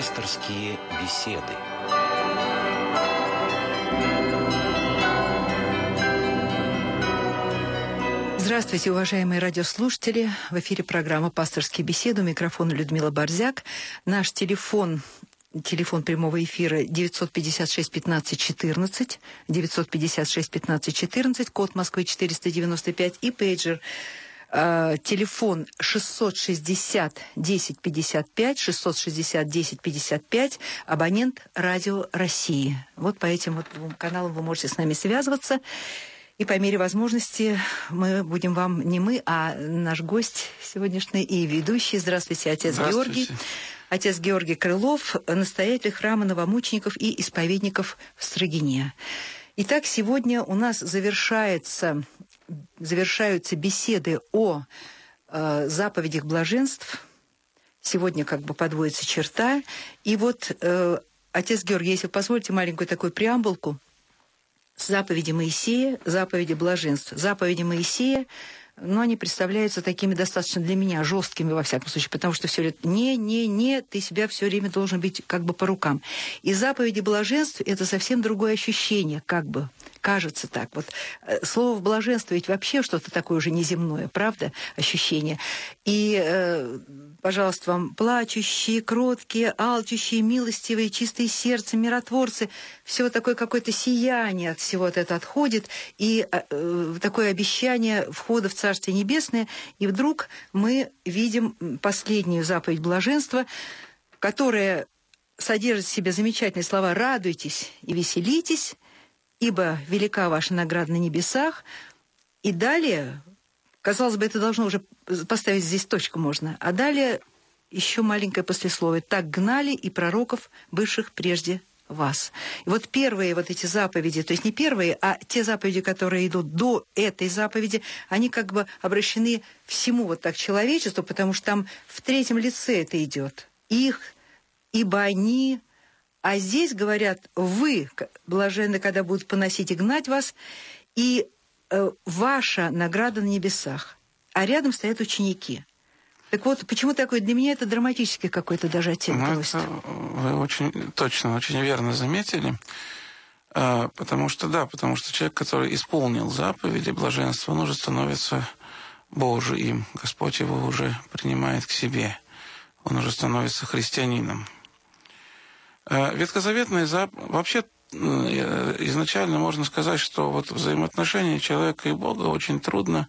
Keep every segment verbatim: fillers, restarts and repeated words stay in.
пасторские беседы. Здравствуйте, уважаемые радиослушатели. В эфире программа «Пасторские беседы». У микрофона Людмила Борзяк. Наш телефон... Телефон прямого эфира девять пять шесть пятнадцать четырнадцать, девять пять шесть пятнадцать четырнадцать, код Москвы четыреста девяносто пять и пейджер. Э, телефон шестьсот шестьдесят десять пятьдесят пять, шестьсот шестьдесят десять пятьдесят пять, абонент Радио России. Вот по этим вот двум каналам вы можете с нами связываться. И по мере возможности мы будем вам, не мы, а наш гость сегодняшний и ведущий. Здравствуйте, отец Здравствуйте. Георгий. Отец Георгий Крылов, настоятель храма новомучеников и исповедников в Строгине. Итак, сегодня у нас завершается, завершаются беседы о э, заповедях блаженств. Сегодня как бы подводится черта. И вот, э, отец Георгий, если позволите маленькую такую преамбулку. Заповеди Моисея, заповеди блаженств. Заповеди Моисея, но они представляются такими достаточно для меня жесткими, во всяком случае, потому что все время «не-не-не», ты себя все время должен бить как бы по рукам. И заповеди блаженств – это совсем другое ощущение, как бы, кажется так. Вот слово «блаженство» ведь вообще что-то такое уже неземное, правда, ощущение. И, э, пожалуйста, вам плачущие, кроткие, алчущие, милостивые, чистые сердца, миротворцы – все такое какое-то сияние от всего от этого отходит, и э, такое обещание входа в Царствие Небесное, и вдруг мы видим последнюю заповедь блаженства, которая содержит в себе замечательные слова «радуйтесь и веселитесь, ибо велика ваша награда на небесах». И далее, казалось бы, это должно уже поставить здесь точку можно, а далее еще маленькое послесловие «так гнали и пророков, бывших прежде вас». И вот первые вот эти заповеди, то есть не первые, а те заповеди, которые идут до этой заповеди, они как бы обращены всему вот так человечеству, потому что там в третьем лице это идет. Их, ибо они, а здесь говорят, вы блаженны, когда будут поносить и гнать вас, и э, ваша награда на небесах. А рядом стоят ученики. Так вот, почему такое? Для меня это драматический какой-то даже оттенок. Вы очень точно, очень верно заметили. Потому что, да, потому что человек, который исполнил заповеди блаженства, он уже становится Божиим. Господь его уже принимает к себе. Он уже становится христианином. Ветхозаветные заповеди... Вообще, изначально можно сказать, что вот взаимоотношения человека и Бога очень трудно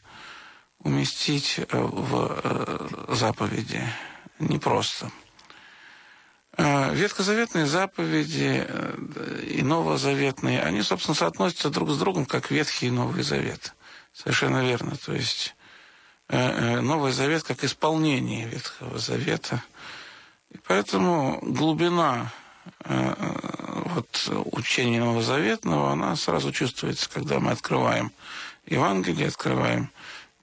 уместить в заповеди непросто. Ветхозаветные заповеди и новозаветные, они, собственно, соотносятся друг с другом, как Ветхий и Новый Завет. Совершенно верно. То есть Новый Завет как исполнение Ветхого Завета. И поэтому глубина вот, учения новозаветного, она сразу чувствуется, когда мы открываем Евангелие, открываем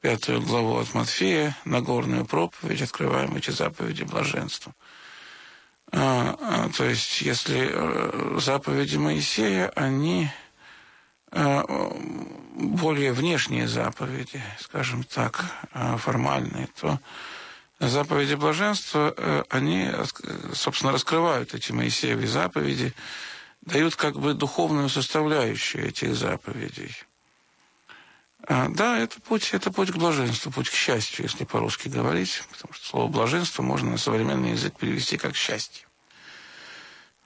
пятую главу от Матфея, Нагорную проповедь, открываем эти заповеди блаженства. То есть, если заповеди Моисея, они более внешние заповеди, скажем так, формальные, то заповеди блаженства, они, собственно, раскрывают эти Моисеевы заповеди, дают как бы духовную составляющую этих заповедей. Да, это путь, это путь к блаженству, путь к счастью, если по-русски говорить, потому что слово «блаженство» можно на современный язык перевести как «счастье».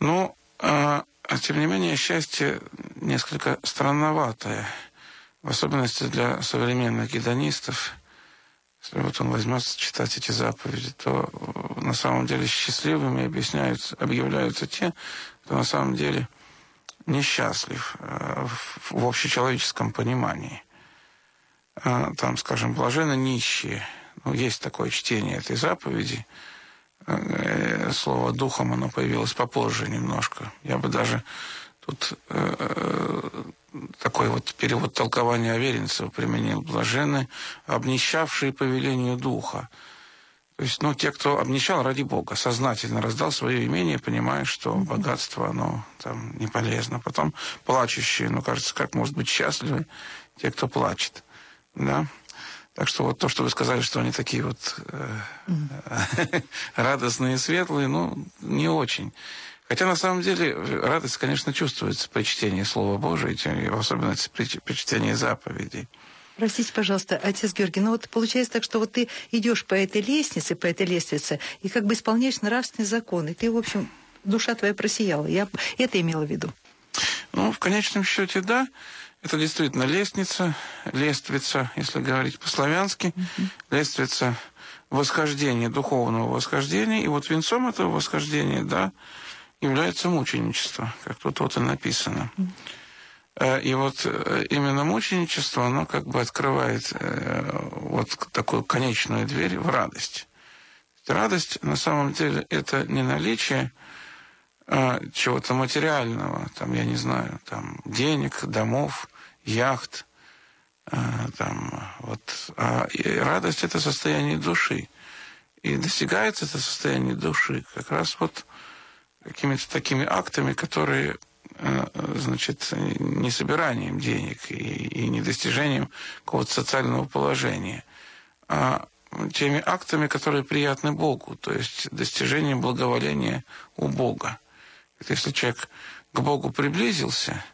Но, а, тем не менее, счастье несколько странноватое, в особенности для современных гедонистов. Если вот он возьмется читать эти заповеди, то на самом деле счастливыми объясняются, объявляются те, кто на самом деле несчастлив в общечеловеческом понимании. Там, скажем, блаженны нищие. Ну, есть такое чтение этой заповеди. Слово «духом» оно появилось попозже немножко. Я бы даже тут э, такой вот перевод толкования Аверинцева применил. Блаженны обнищавшие по велению духа. То есть, ну, те, кто обнищал ради Бога, сознательно раздал свое имение, понимая, что богатство, оно там не полезно. Потом плачущие, ну, кажется, как может быть счастливы те, кто плачет. Да? Так что вот то, что вы сказали, что они такие вот mm. радостные, светлые, ну, не очень. Хотя, на самом деле, радость, конечно, чувствуется при чтении Слова Божия, и в особенности при, при чтении заповедей. Простите, пожалуйста, отец Георгий, но вот получается так, что вот ты идешь по этой лестнице, по этой лестнице, и как бы исполняешь нравственный закон, и ты, в общем, душа твоя просияла. Я это имела в виду. Ну, в конечном счете, да. Это действительно лестница, лествица, если говорить по-славянски, mm-hmm. лествица восхождения, духовного восхождения. И вот венцом этого восхождения, да, является мученичество, как тут вот и написано. Mm-hmm. И вот именно мученичество, оно как бы открывает вот такую конечную дверь в радость. Радость, на самом деле, это не наличие чего-то материального, там, я не знаю, там, денег, домов, яхт, там, вот. А радость – это состояние души. И достигается это состояние души как раз вот какими-то такими актами, которые, значит, не собиранием денег и, и не достижением какого-то социального положения, а теми актами, которые приятны Богу, то есть достижением благоволения у Бога. Если человек к Богу приблизился,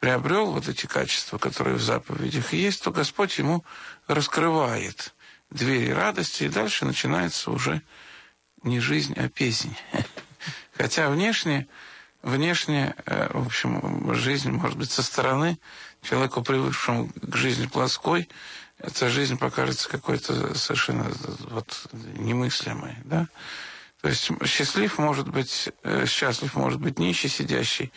приобрел вот эти качества, которые в заповедях есть, то Господь ему раскрывает двери радости, и дальше начинается уже не жизнь, а песнь. Хотя внешне, внешне, в общем, жизнь, может быть, со стороны, человеку, привыкшему к жизни плоской, эта жизнь покажется какой-то совершенно вот немыслимой, да? То есть счастлив может быть, счастлив может быть нищий, сидящий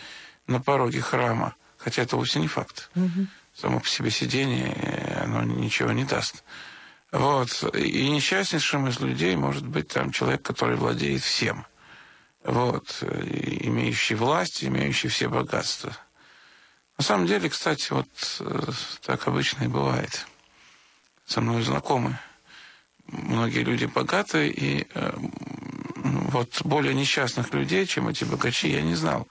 на пороге храма, хотя это вовсе не факт. Угу. Само по себе сидение, оно ничего не даст. Вот. И несчастнейшим из людей может быть там человек, который владеет всем. Вот. И имеющий власть, имеющий все богатства. На самом деле, кстати, вот так обычно и бывает. Со мной знакомы многие люди богатые, и вот более несчастных людей, чем эти богачи, я не знал.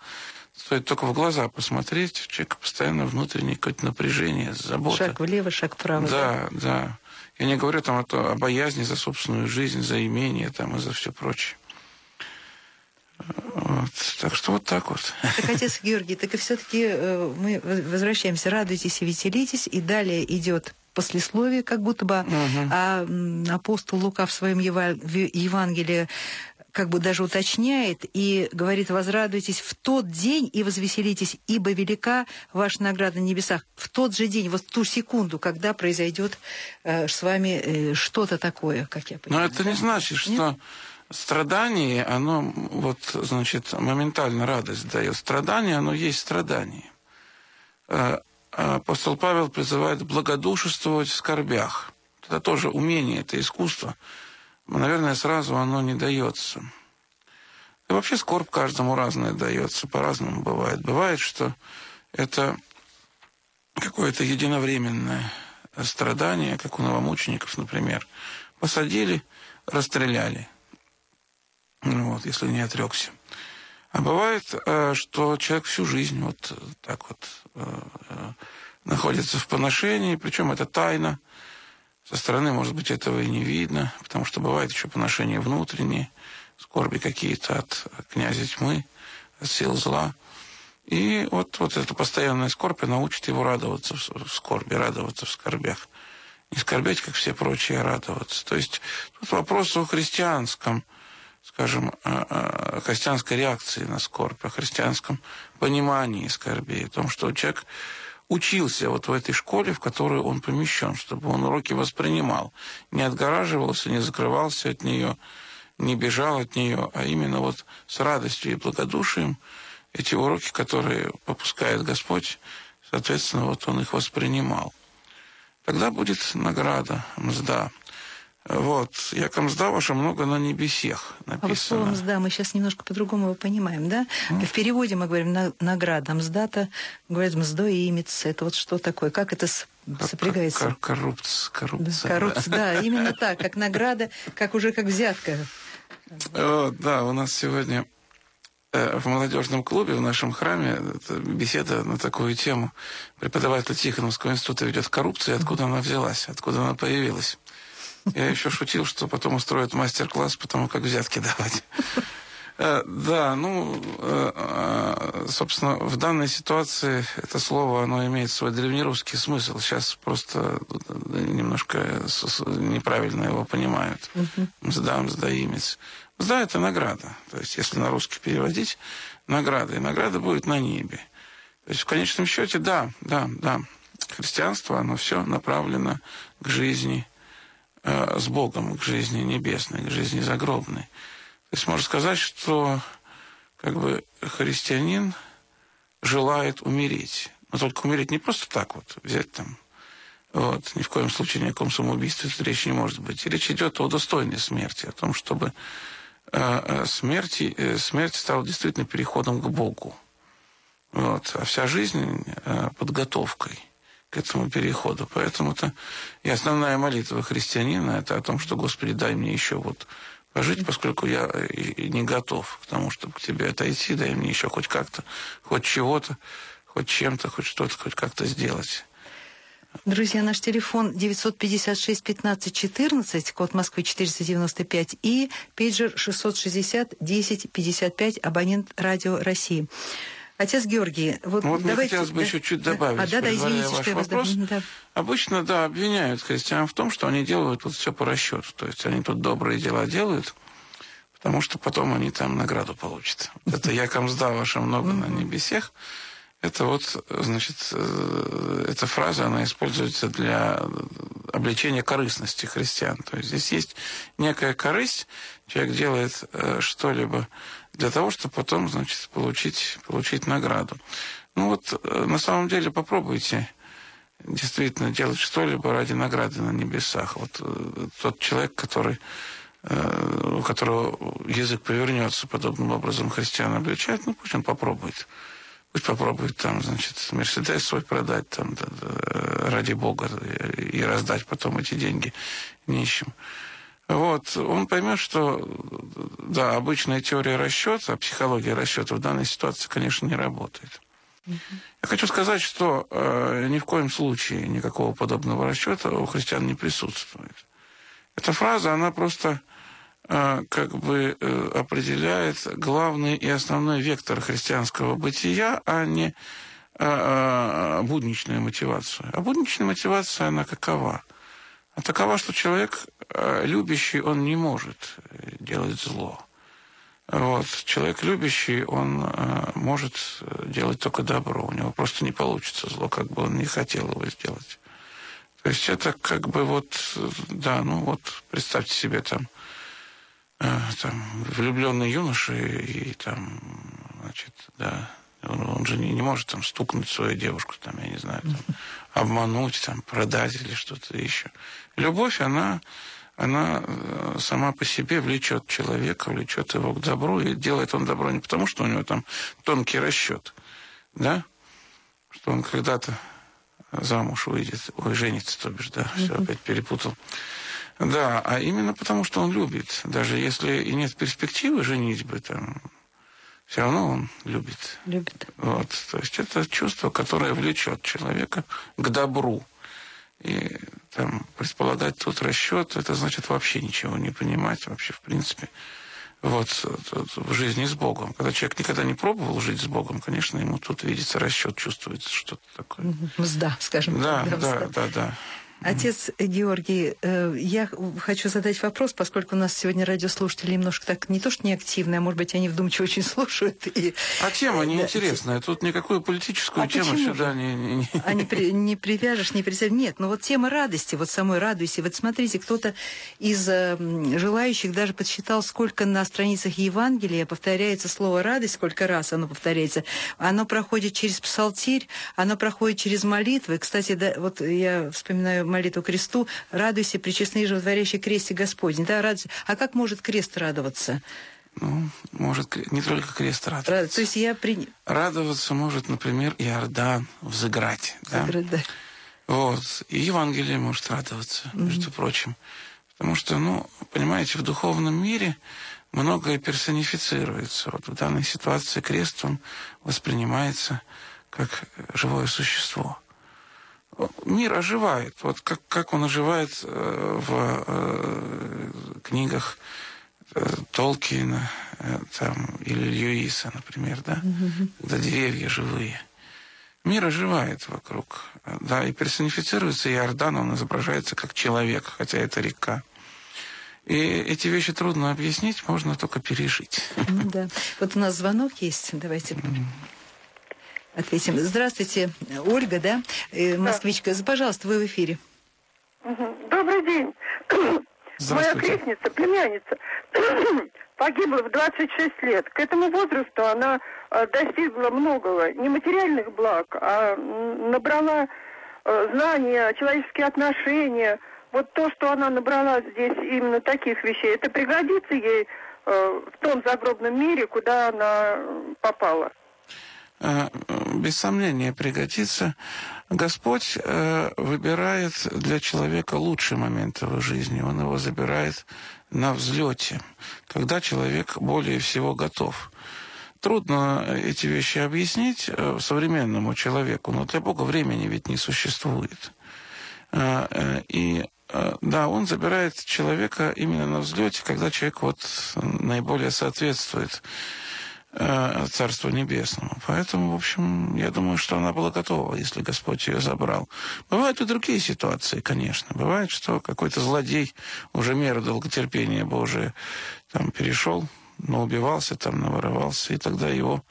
Стоит только в глаза посмотреть, у человека постоянно внутреннее какое-то напряжение, забота. Шаг влево, шаг вправо. Да, да, да. Я не говорю там о, о боязни за собственную жизнь, за имение там, и за все прочее. Вот. Так что вот так вот. Так, отец Георгий, так и все-таки мы возвращаемся. Радуйтесь и веселитесь. И далее идет послесловие, как будто бы. Угу. А апостол Лука в своем Евангелии как бы даже уточняет и говорит: возрадуйтесь в тот день и возвеселитесь, ибо велика ваша награда на небесах. В тот же день, вот в ту секунду, когда произойдет э, с вами э, что-то такое, как я понимаю. Но это да? не значит, Нет? что страдание, оно вот, значит, моментально радость дает. Страдание, оно есть страдание. Апостол Павел призывает благодушествовать в скорбях. Это тоже умение, это искусство. Наверное, сразу оно не дается. И вообще скорбь каждому разное дается, по-разному бывает. Бывает, что это какое-то единовременное страдание, как у новомучеников, например. Посадили, расстреляли, ну, вот, если не отрекся. А бывает, что человек всю жизнь вот так вот находится в поношении, причем это тайна. Со стороны, может быть, этого и не видно, потому что бывает еще поношение внутренние, скорби какие-то от князя тьмы, от сил зла. И вот, вот эта постоянная скорбь научит его радоваться в скорби, радоваться в скорбях. Не скорбеть, как все прочие, а радоваться. То есть тут вопрос о христианском, скажем, о христианской реакции на скорбь, о христианском понимании скорби, о том, что человек учился вот в этой школе, в которую он помещен, чтобы он уроки воспринимал, не отгораживался, не закрывался от нее, не бежал от нее, а именно вот с радостью и благодушием эти уроки, которые попускает Господь, соответственно, вот он их воспринимал. Тогда будет награда, мзда. Вот, яко мзда ваша много на небесех написано. А вот слово мзда мы сейчас немножко по-другому его понимаем, да? Mm. В переводе мы говорим награда, мзда-то, говорят, мздой и имится. Это вот что такое? Как это сопрягается? Коррупция. Коррупция, да, коррупция, да, именно так, как награда, как уже как взятка. Да, у нас сегодня в молодежном клубе, в нашем храме, беседа на такую тему. Преподаватель Тихоновского института ведет коррупцию, откуда она взялась, откуда она появилась. Я еще шутил, что потом устроят мастер-класс, потому как взятки давать. Да, ну, собственно, в данной ситуации это слово, оно имеет свой древнерусский смысл. Сейчас просто немножко неправильно его понимают. Мзда, мздаимец. Мзда – это награда. То есть, если на русский переводить, награда. И награда будет на небе. То есть, в конечном счете, да, да, да. Христианство, оно все направлено к жизни э, с Богом, к жизни небесной, к жизни загробной. То есть, можно сказать, что как бы христианин желает умереть. Но только умереть не просто так вот, взять там. Вот. Ни в коем случае ни о каком самоубийстве речь не может быть. И речь идет о достойной смерти, о том, чтобы э, смерть, э, смерть стала действительно переходом к Богу. Вот. А вся жизнь э, подготовкой к этому переходу. Поэтому-то и основная молитва христианина – это о том, что, Господи, дай мне еще вот пожить, поскольку я не готов к тому, чтобы к тебе отойти, дай мне еще хоть как-то, хоть чего-то, хоть чем-то, хоть что-то, хоть как-то сделать. Друзья, наш телефон девять пять шесть пятнадцать четырнадцать, код Москвы четыреста девяносто пять и пейджер шестьсот шестьдесят десять пятьдесят пять, абонент Радио России. Отец Георгий, вот, вот давайте... хотелось бы да... еще чуть добавить, а, да, да, извините, ваш что вопрос. Я вас... да. Обычно, да, обвиняют христиан в том, что они делают вот все по расчету, то есть они тут добрые дела делают, потому что потом они там награду получат. Это яко мзда ваша много на небесех. Это вот, значит, эта фраза, она используется для обличения корыстности христиан. То есть здесь есть некая корысть, человек делает что-либо для того, чтобы потом, значит, получить, получить награду. Ну вот, на самом деле, попробуйте действительно делать что-либо ради награды на небесах. Вот тот человек, который... у которого язык повернется подобным образом христиан обличает, ну пусть он попробует. Пусть попробует там, значит, Мерседес свой продать там, ради Бога, и раздать потом эти деньги нищим. Вот, он поймет, что, да, обычная теория расчета, психология расчета в данной ситуации, конечно, не работает. Uh-huh. Я хочу сказать, что э, ни в коем случае никакого подобного расчета у христиан не присутствует. Эта фраза, она просто э, как бы э, определяет главный и основной вектор христианского бытия, а не э, э, будничную мотивацию. А будничная мотивация, она какова? А такова, что человек любящий, он не может делать зло. Вот. Человек любящий, он может делать только добро. У него просто не получится зло, как бы он не хотел его сделать. То есть это как бы вот, да, ну вот представьте себе там, там влюбленный юноша и, и там, значит, да, он, он же не, не может там стукнуть свою девушку, там, я не знаю, там, обмануть, там, продать или что-то еще. Любовь, она, она сама по себе влечет человека, влечет его к добру, и делает он добро не потому, что у него там тонкий расчет, да, что он когда-то замуж выйдет, ой, женится, то бишь, да, mm-hmm. все опять перепутал. Да, а именно потому, что он любит, даже если и нет перспективы женитьбы, там, все равно он любит. Любит. Вот, то есть это чувство, которое влечет человека к добру. И там предполагать тут расчет, это значит вообще ничего не понимать, вообще в принципе, вот в жизни с Богом. Когда человек никогда не пробовал жить с Богом, конечно, ему тут видится расчет, чувствуется что-то такое. Мзда, скажем так. Да, да, да, да. Отец Георгий, я хочу задать вопрос, поскольку у нас сегодня радиослушатели немножко так не то что неактивные, а может быть, они вдумчиво очень слушают. И... А тема неинтересная. Тут никакую политическую а тему сюда не, не... А не, при... не привяжешь, не привяжешь. Нет, но вот тема радости, вот самой радуйся. Вот смотрите, кто-то из желающих даже подсчитал, сколько на страницах Евангелия повторяется слово «радость», сколько раз оно повторяется. Оно проходит через псалтирь, оно проходит через молитвы. Кстати, да, вот я вспоминаю молитву кресту, радуйся, пречестный животворящий кресте Господень. Да, радуйся. А как может крест радоваться? Ну, может, не только крест радоваться. Рад... То есть я при... Радоваться может, например, Иордан взыграть. Да? Взыграть, да. Вот. И Евангелие может радоваться, mm-hmm. между прочим. Потому что, ну, понимаете, в духовном мире многое персонифицируется. Вот в данной ситуации крест он воспринимается как живое существо. Мир оживает. Вот как, как он оживает в книгах Толкина там, или Льюиса, например, да? Mm-hmm. Когда деревья живые. Мир оживает вокруг, да, и персонифицируется Иордан, он изображается как человек, хотя это река. И эти вещи трудно объяснить, можно только пережить. Ну, да. Вот у нас звонок есть, давайте ответим. Здравствуйте, Ольга, да? Москвичка, да. Пожалуйста, вы в эфире. Добрый день. Моя крестница, племянница, погибла в двадцать шесть лет. К этому возрасту она достигла многого, не материальных благ, а набрала знания, человеческие отношения. Вот то, что она набрала здесь именно таких вещей, это пригодится ей в том загробном мире, куда она попала. Без сомнения пригодится. Господь выбирает для человека лучший момент его жизни. Он его забирает на взлете, когда человек более всего готов. Трудно эти вещи объяснить современному человеку, но для Бога времени ведь не существует. И да, он забирает человека именно на взлете, когда человек вот наиболее соответствует Царству Небесному. Поэтому, в общем, я думаю, что она была готова, если Господь ее забрал. Бывают и другие ситуации, конечно. Бывает, что какой-то злодей уже меру долготерпения Божия там перешел, но убивался, там наворовался, и тогда его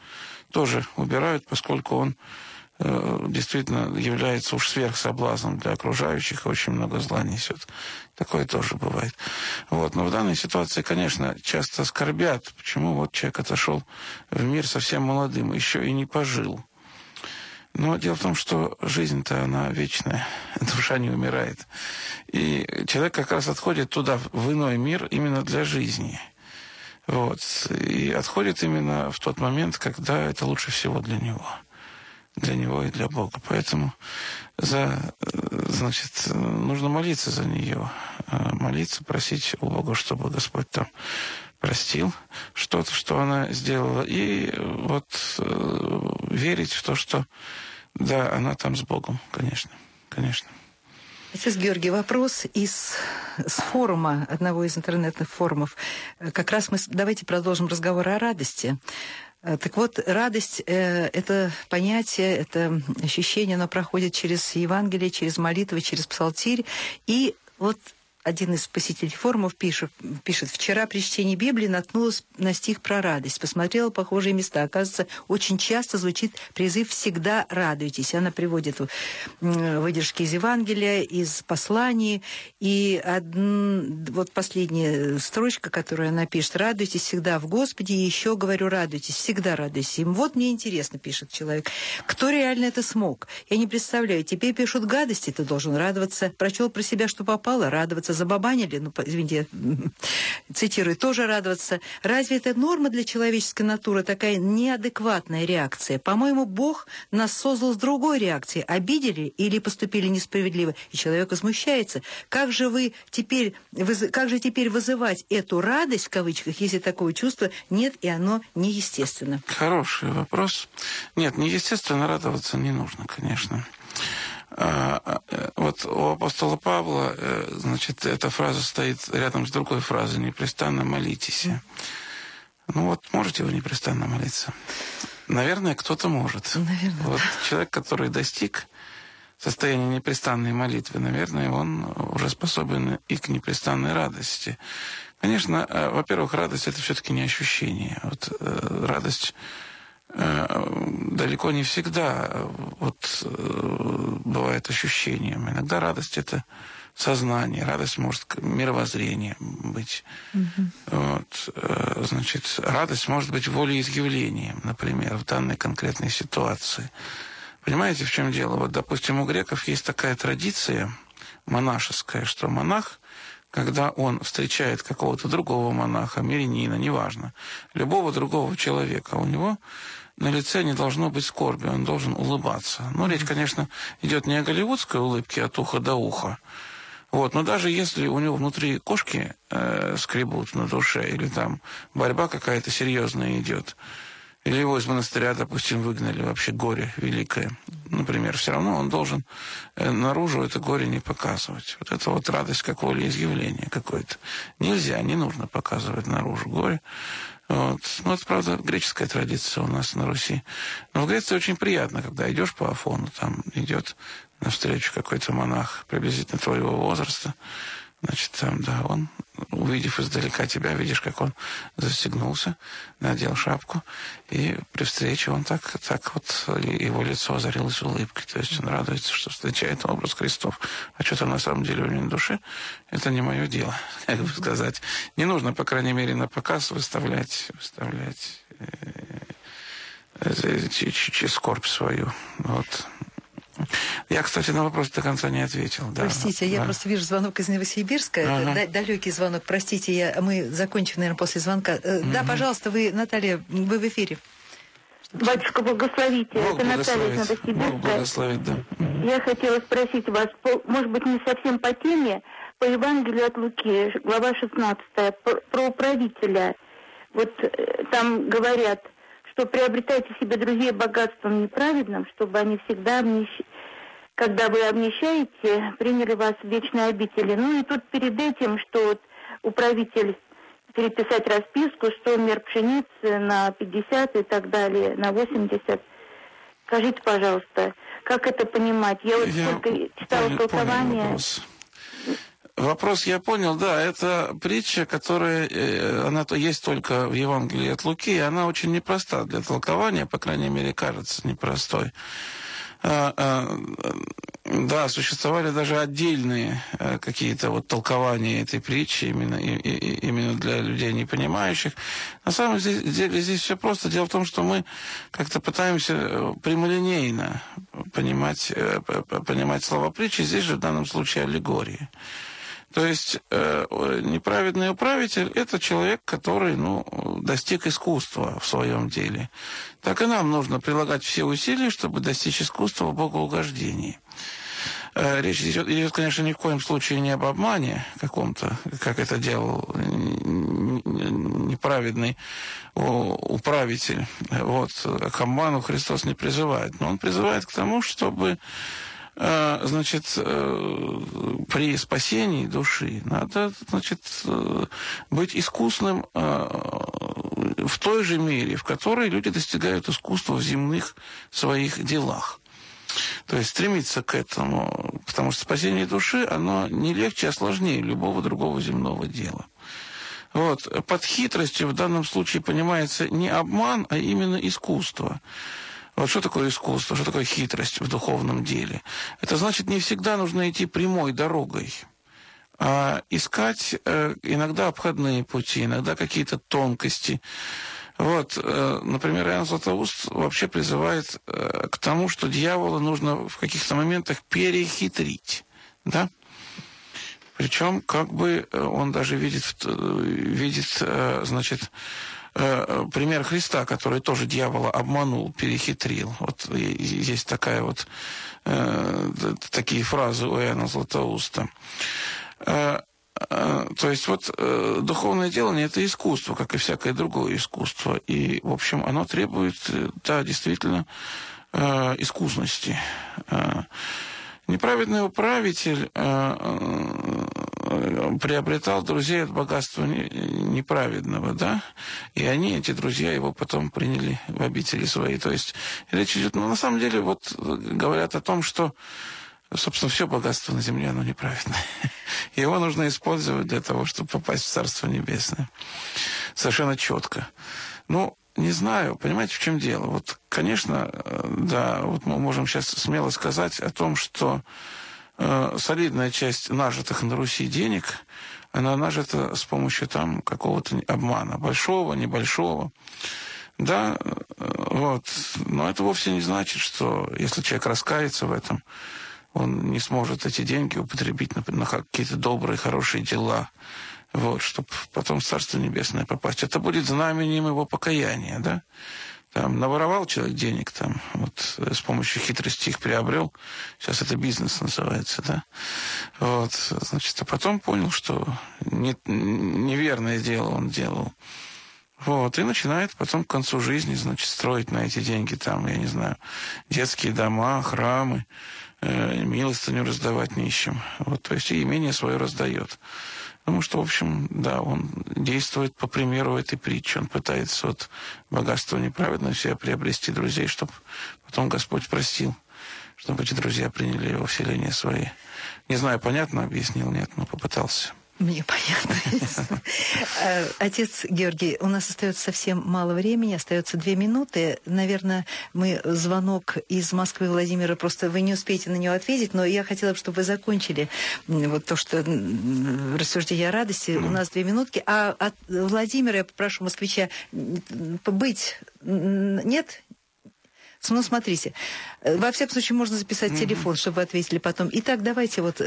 тоже убирают, поскольку он э, действительно является уж сверхсоблазном для окружающих, и очень много зла несет. Такое тоже бывает. Вот. Но в данной ситуации, конечно, часто скорбят, почему вот человек отошел в мир совсем молодым, еще и не пожил. Но дело в том, что жизнь-то, она вечная, душа не умирает. И человек как раз отходит туда, в иной мир, именно для жизни. Вот. И отходит именно в тот момент, когда это лучше всего для него. Для него и для Бога. Поэтому за, значит, нужно молиться за нее. Молиться, просить у Бога, чтобы Господь там простил что-то, что она сделала. И вот верить в то, что да, она там с Богом, конечно, конечно. Отец Георгий, вопрос из с форума, одного из интернетных форумов. Как раз мы... Давайте продолжим разговор о радости. Так вот, радость э, – это понятие, это ощущение, оно проходит через Евангелие, через молитвы, через псалтирь. И вот один из посетителей форумов пишет, пишет: «Вчера при чтении Библии наткнулась на стих про радость. Посмотрела похожие места. Оказывается, очень часто звучит призыв «всегда радуйтесь». Она приводит выдержки из Евангелия, из посланий. И од... вот последняя строчка, которую она пишет: «Радуйтесь всегда в Господе. И еще, говорю, радуйтесь. Всегда радуйтесь». Им вот мне интересно, пишет человек, кто реально это смог. Я не представляю. Теперь пишут гадости, ты должен радоваться. Прочел про себя, что попало, радоваться. Забабанили, ну, извините, цитирую, тоже радоваться. Разве это норма для человеческой натуры, такая неадекватная реакция? По-моему, Бог нас создал с другой реакцией. Обидели или поступили несправедливо? И человек возмущается. Как же вы теперь, как же теперь вызывать эту радость, в кавычках, если такого чувства нет, и оно неестественно? Хороший вопрос. Нет, неестественно радоваться не нужно, конечно. Вот у апостола Павла, значит, эта фраза стоит рядом с другой фразой «непрестанно молитесь». Ну вот, можете вы непрестанно молиться? Наверное, кто-то может. Наверное, вот да. Человек, который достиг состояния непрестанной молитвы, наверное, он уже способен и к непрестанной радости. Конечно, во-первых, радость – это все-таки не ощущение. Вот радость... далеко не всегда вот, бывает ощущением. Иногда радость — это сознание, радость может мировоззрение быть. Mm-hmm. Вот, значит, радость может быть волеизъявлением, например, в данной конкретной ситуации. Понимаете, в чем дело? Вот, допустим, у греков есть такая традиция монашеская, что монах, когда он встречает какого-то другого монаха, мирянина, неважно, любого другого человека, у него на лице не должно быть скорби, он должен улыбаться. Ну, речь, конечно, идет не о голливудской улыбке от уха до уха, Вот. Но даже если у него внутри кошки э, скребут на душе, или там борьба какая-то серьезная идет, или его из монастыря, допустим, выгнали, вообще горе великое, например, все равно он должен наружу это горе не показывать. Вот это вот радость, как волеизъявление какое-то. Нельзя, не нужно показывать наружу горе. Вот. Ну, это, правда, греческая традиция у нас на Руси. Но в Греции очень приятно, когда идешь по Афону, там идет навстречу какой-то монах приблизительно твоего возраста. Значит, там, да, он, увидев издалека тебя, видишь, как он застегнулся, надел шапку, и при встрече он так, так вот, его лицо озарилось улыбкой. То есть он радуется, что встречает образ Христов. А что там на самом деле у него на душе, это не мое дело, как бы сказать. Не нужно, по крайней мере, на показ выставлять, выставлять скорбь свою, вот. Я, кстати, на вопрос до конца не ответил. Да. Простите, я да. просто вижу звонок из Новосибирска. Ага. Да, далекий звонок, простите, я, мы закончим, наверное, после звонка. Угу. Да, пожалуйста, вы, Наталья, вы в эфире. Батюшка, благословите. Бог Это Наталья из Новосибирска. Да. Я хотела спросить вас, может быть, не совсем по теме, по Евангелию от Луки, глава шестнадцатая, про управителя. Вот там говорят... что приобретайте себе друзей богатством неправедным, чтобы они всегда, обнищ... когда вы обнищаете, приняли вас в вечные обители. Ну и тут перед этим, что вот управитель переписать расписку, что мер пшеницы на пятьдесят и так далее, на восемьдесят. Скажите, пожалуйста, как это понимать? Я вот я только читала понял, толкование... Понял вопрос. Вопрос я понял, да, это притча, которая, она есть только в Евангелии от Луки, и она очень непроста для толкования, по крайней мере, кажется непростой. Да, существовали даже отдельные какие-то вот толкования этой притчи именно, и, и, именно для людей непонимающих. На самом деле здесь все просто. Дело в том, что мы как-то пытаемся прямолинейно понимать, понимать слова притчи. Здесь же в данном случае аллегории. То есть неправедный управитель – это человек, который, ну, достиг искусства в своем деле. Так и нам нужно прилагать все усилия, чтобы достичь искусства в богоугождении. Речь идет, идет, конечно, ни в коем случае не об обмане каком-то, как это делал неправедный управитель. Вот, к обману Христос не призывает, но он призывает к тому, чтобы... Значит, при спасении души надо, значит, быть искусным в той же мере, в которой люди достигают искусства в земных своих делах. То есть стремиться к этому, потому что спасение души, оно не легче, а сложнее любого другого земного дела. Вот. Под хитростью в данном случае понимается не обман, а именно искусство. Вот что такое искусство, что такое хитрость в духовном деле? Это значит, не всегда нужно идти прямой дорогой, а искать иногда обходные пути, иногда какие-то тонкости. Вот, например, Иоанн Златоуст вообще призывает к тому, что дьявола нужно в каких-то моментах перехитрить, да? Причем, как бы он даже видит, видит, значит, пример Христа, который тоже дьявола обманул, перехитрил. Вот есть такая вот, э, такие фразы у Иоанна Златоуста. Э, э, то есть вот э, духовное делание – это искусство, как и всякое другое искусство. И, в общем, оно требует, да, действительно, э, искусности. Э, неправедный управитель... Э, э, приобретал друзей от богатства неправедного, да, и они, эти друзья, его потом приняли в обители свои. То есть речь идет, ну, на самом деле, вот говорят о том, что, собственно, все богатство на земле, оно неправедное. Его нужно использовать для того, чтобы попасть в Царство Небесное. Совершенно четко. Ну, не знаю, понимаете, в чем дело? Вот, конечно, да, вот мы можем сейчас смело сказать о том, что солидная часть нажитых на Руси денег, она нажита с помощью там какого-то обмана, большого, небольшого. Да, вот. Но это вовсе не значит, что если человек раскается в этом, он не сможет эти деньги употребить на, на какие-то добрые, хорошие дела, вот, чтобы потом в Царство Небесное попасть. Это будет знамением его покаяния, да? Там наворовал человек денег, там, вот, с помощью хитрости их приобрел. Сейчас это бизнес называется, да. Вот, значит, а потом понял, что не, неверное дело он делал. Вот, и начинает потом к концу жизни, значит, строить на эти деньги, там, я не знаю, детские дома, храмы, э, милостыню раздавать нищим. Вот, то есть и имение свое раздает. Потому что, в общем, да, он действует по примеру этой притчи. Он пытается от богатства неправедного себя приобрести друзей, чтобы потом Господь простил, чтобы эти друзья приняли его в селение свои. Не знаю, понятно объяснил, нет, но попытался. Мне понятно. Отец Георгий, у нас остается совсем мало времени, остается две минуты. Наверное, мы звонок из Москвы Владимира, просто вы не успеете на него ответить, но я хотела бы, чтобы вы закончили вот то, что рассуждение о радости. У нас две минутки. А от Владимира я попрошу москвича быть... Нет? Ну, смотрите, во всяком случае, можно записать mm-hmm. телефон, чтобы вы ответили потом. Итак, давайте вот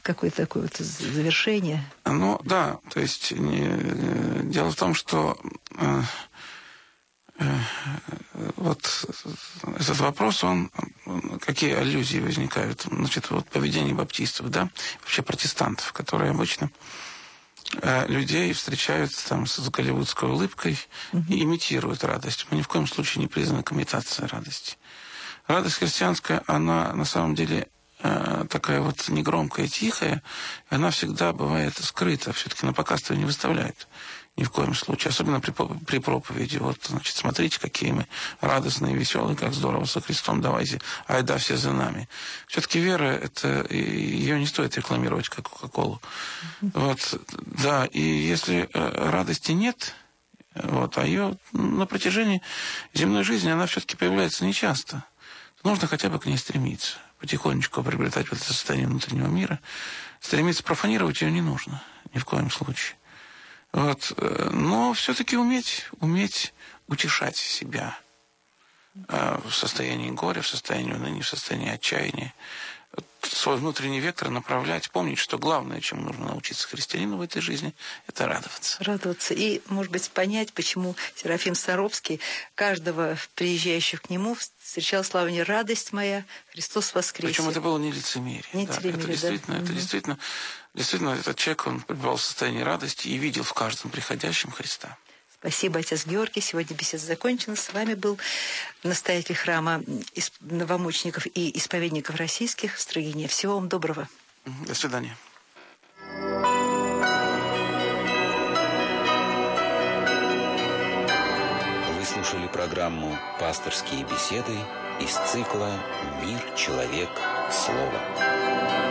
какое-то такое вот завершение. Ну, да, то есть не... дело в том, что э, э, вот этот вопрос, он, какие аллюзии возникают, значит, вот поведение баптистов, да, вообще протестантов, которые обычно э, людей встречают там с голливудской улыбкой mm-hmm. и имитируют радость. Мы ни в коем случае не признаны к имитации радости. Радость христианская, она на самом деле э, такая вот негромкая, тихая. Она всегда бывает скрыта. Все-таки на показ ее не выставляют ни в коем случае. Особенно при, при проповеди. Вот, значит, смотрите, какие мы радостные, веселые, как здорово со Христом. Давайте, ай да, все за нами. Все-таки вера, это, ее не стоит рекламировать как кока-колу. Mm-hmm. Вот, да, и если э, радости нет... Вот, а ее на протяжении земной жизни она все-таки появляется нечасто. Нужно хотя бы к ней стремиться, потихонечку приобретать вот это состояние внутреннего мира. Стремиться профанировать ее не нужно, ни в коем случае. Вот. Но все-таки уметь, уметь утешать себя в состоянии горя, в состоянии уныния, в состоянии отчаяния. Свой внутренний вектор направлять, помнить, что главное, чему нужно научиться христианину в этой жизни, это радоваться. Радоваться. И, может быть, понять, почему Серафим Саровский каждого приезжающего к нему встречал словами «Радость моя, Христос воскресе». Причем это было не лицемерие. Не да. лицемерие, это действительно, да. Это mm-hmm. действительно, действительно, этот человек, он пребывал в состоянии радости и видел в каждом приходящем Христа. Спасибо, отец Георгий. Сегодня беседа закончена. С вами был настоятель храма новомучеников и исповедников российских в Стрыгине. Всего вам доброго. До свидания. Вы слушали программу «Пасторские беседы» из цикла «Мир, человек, слово».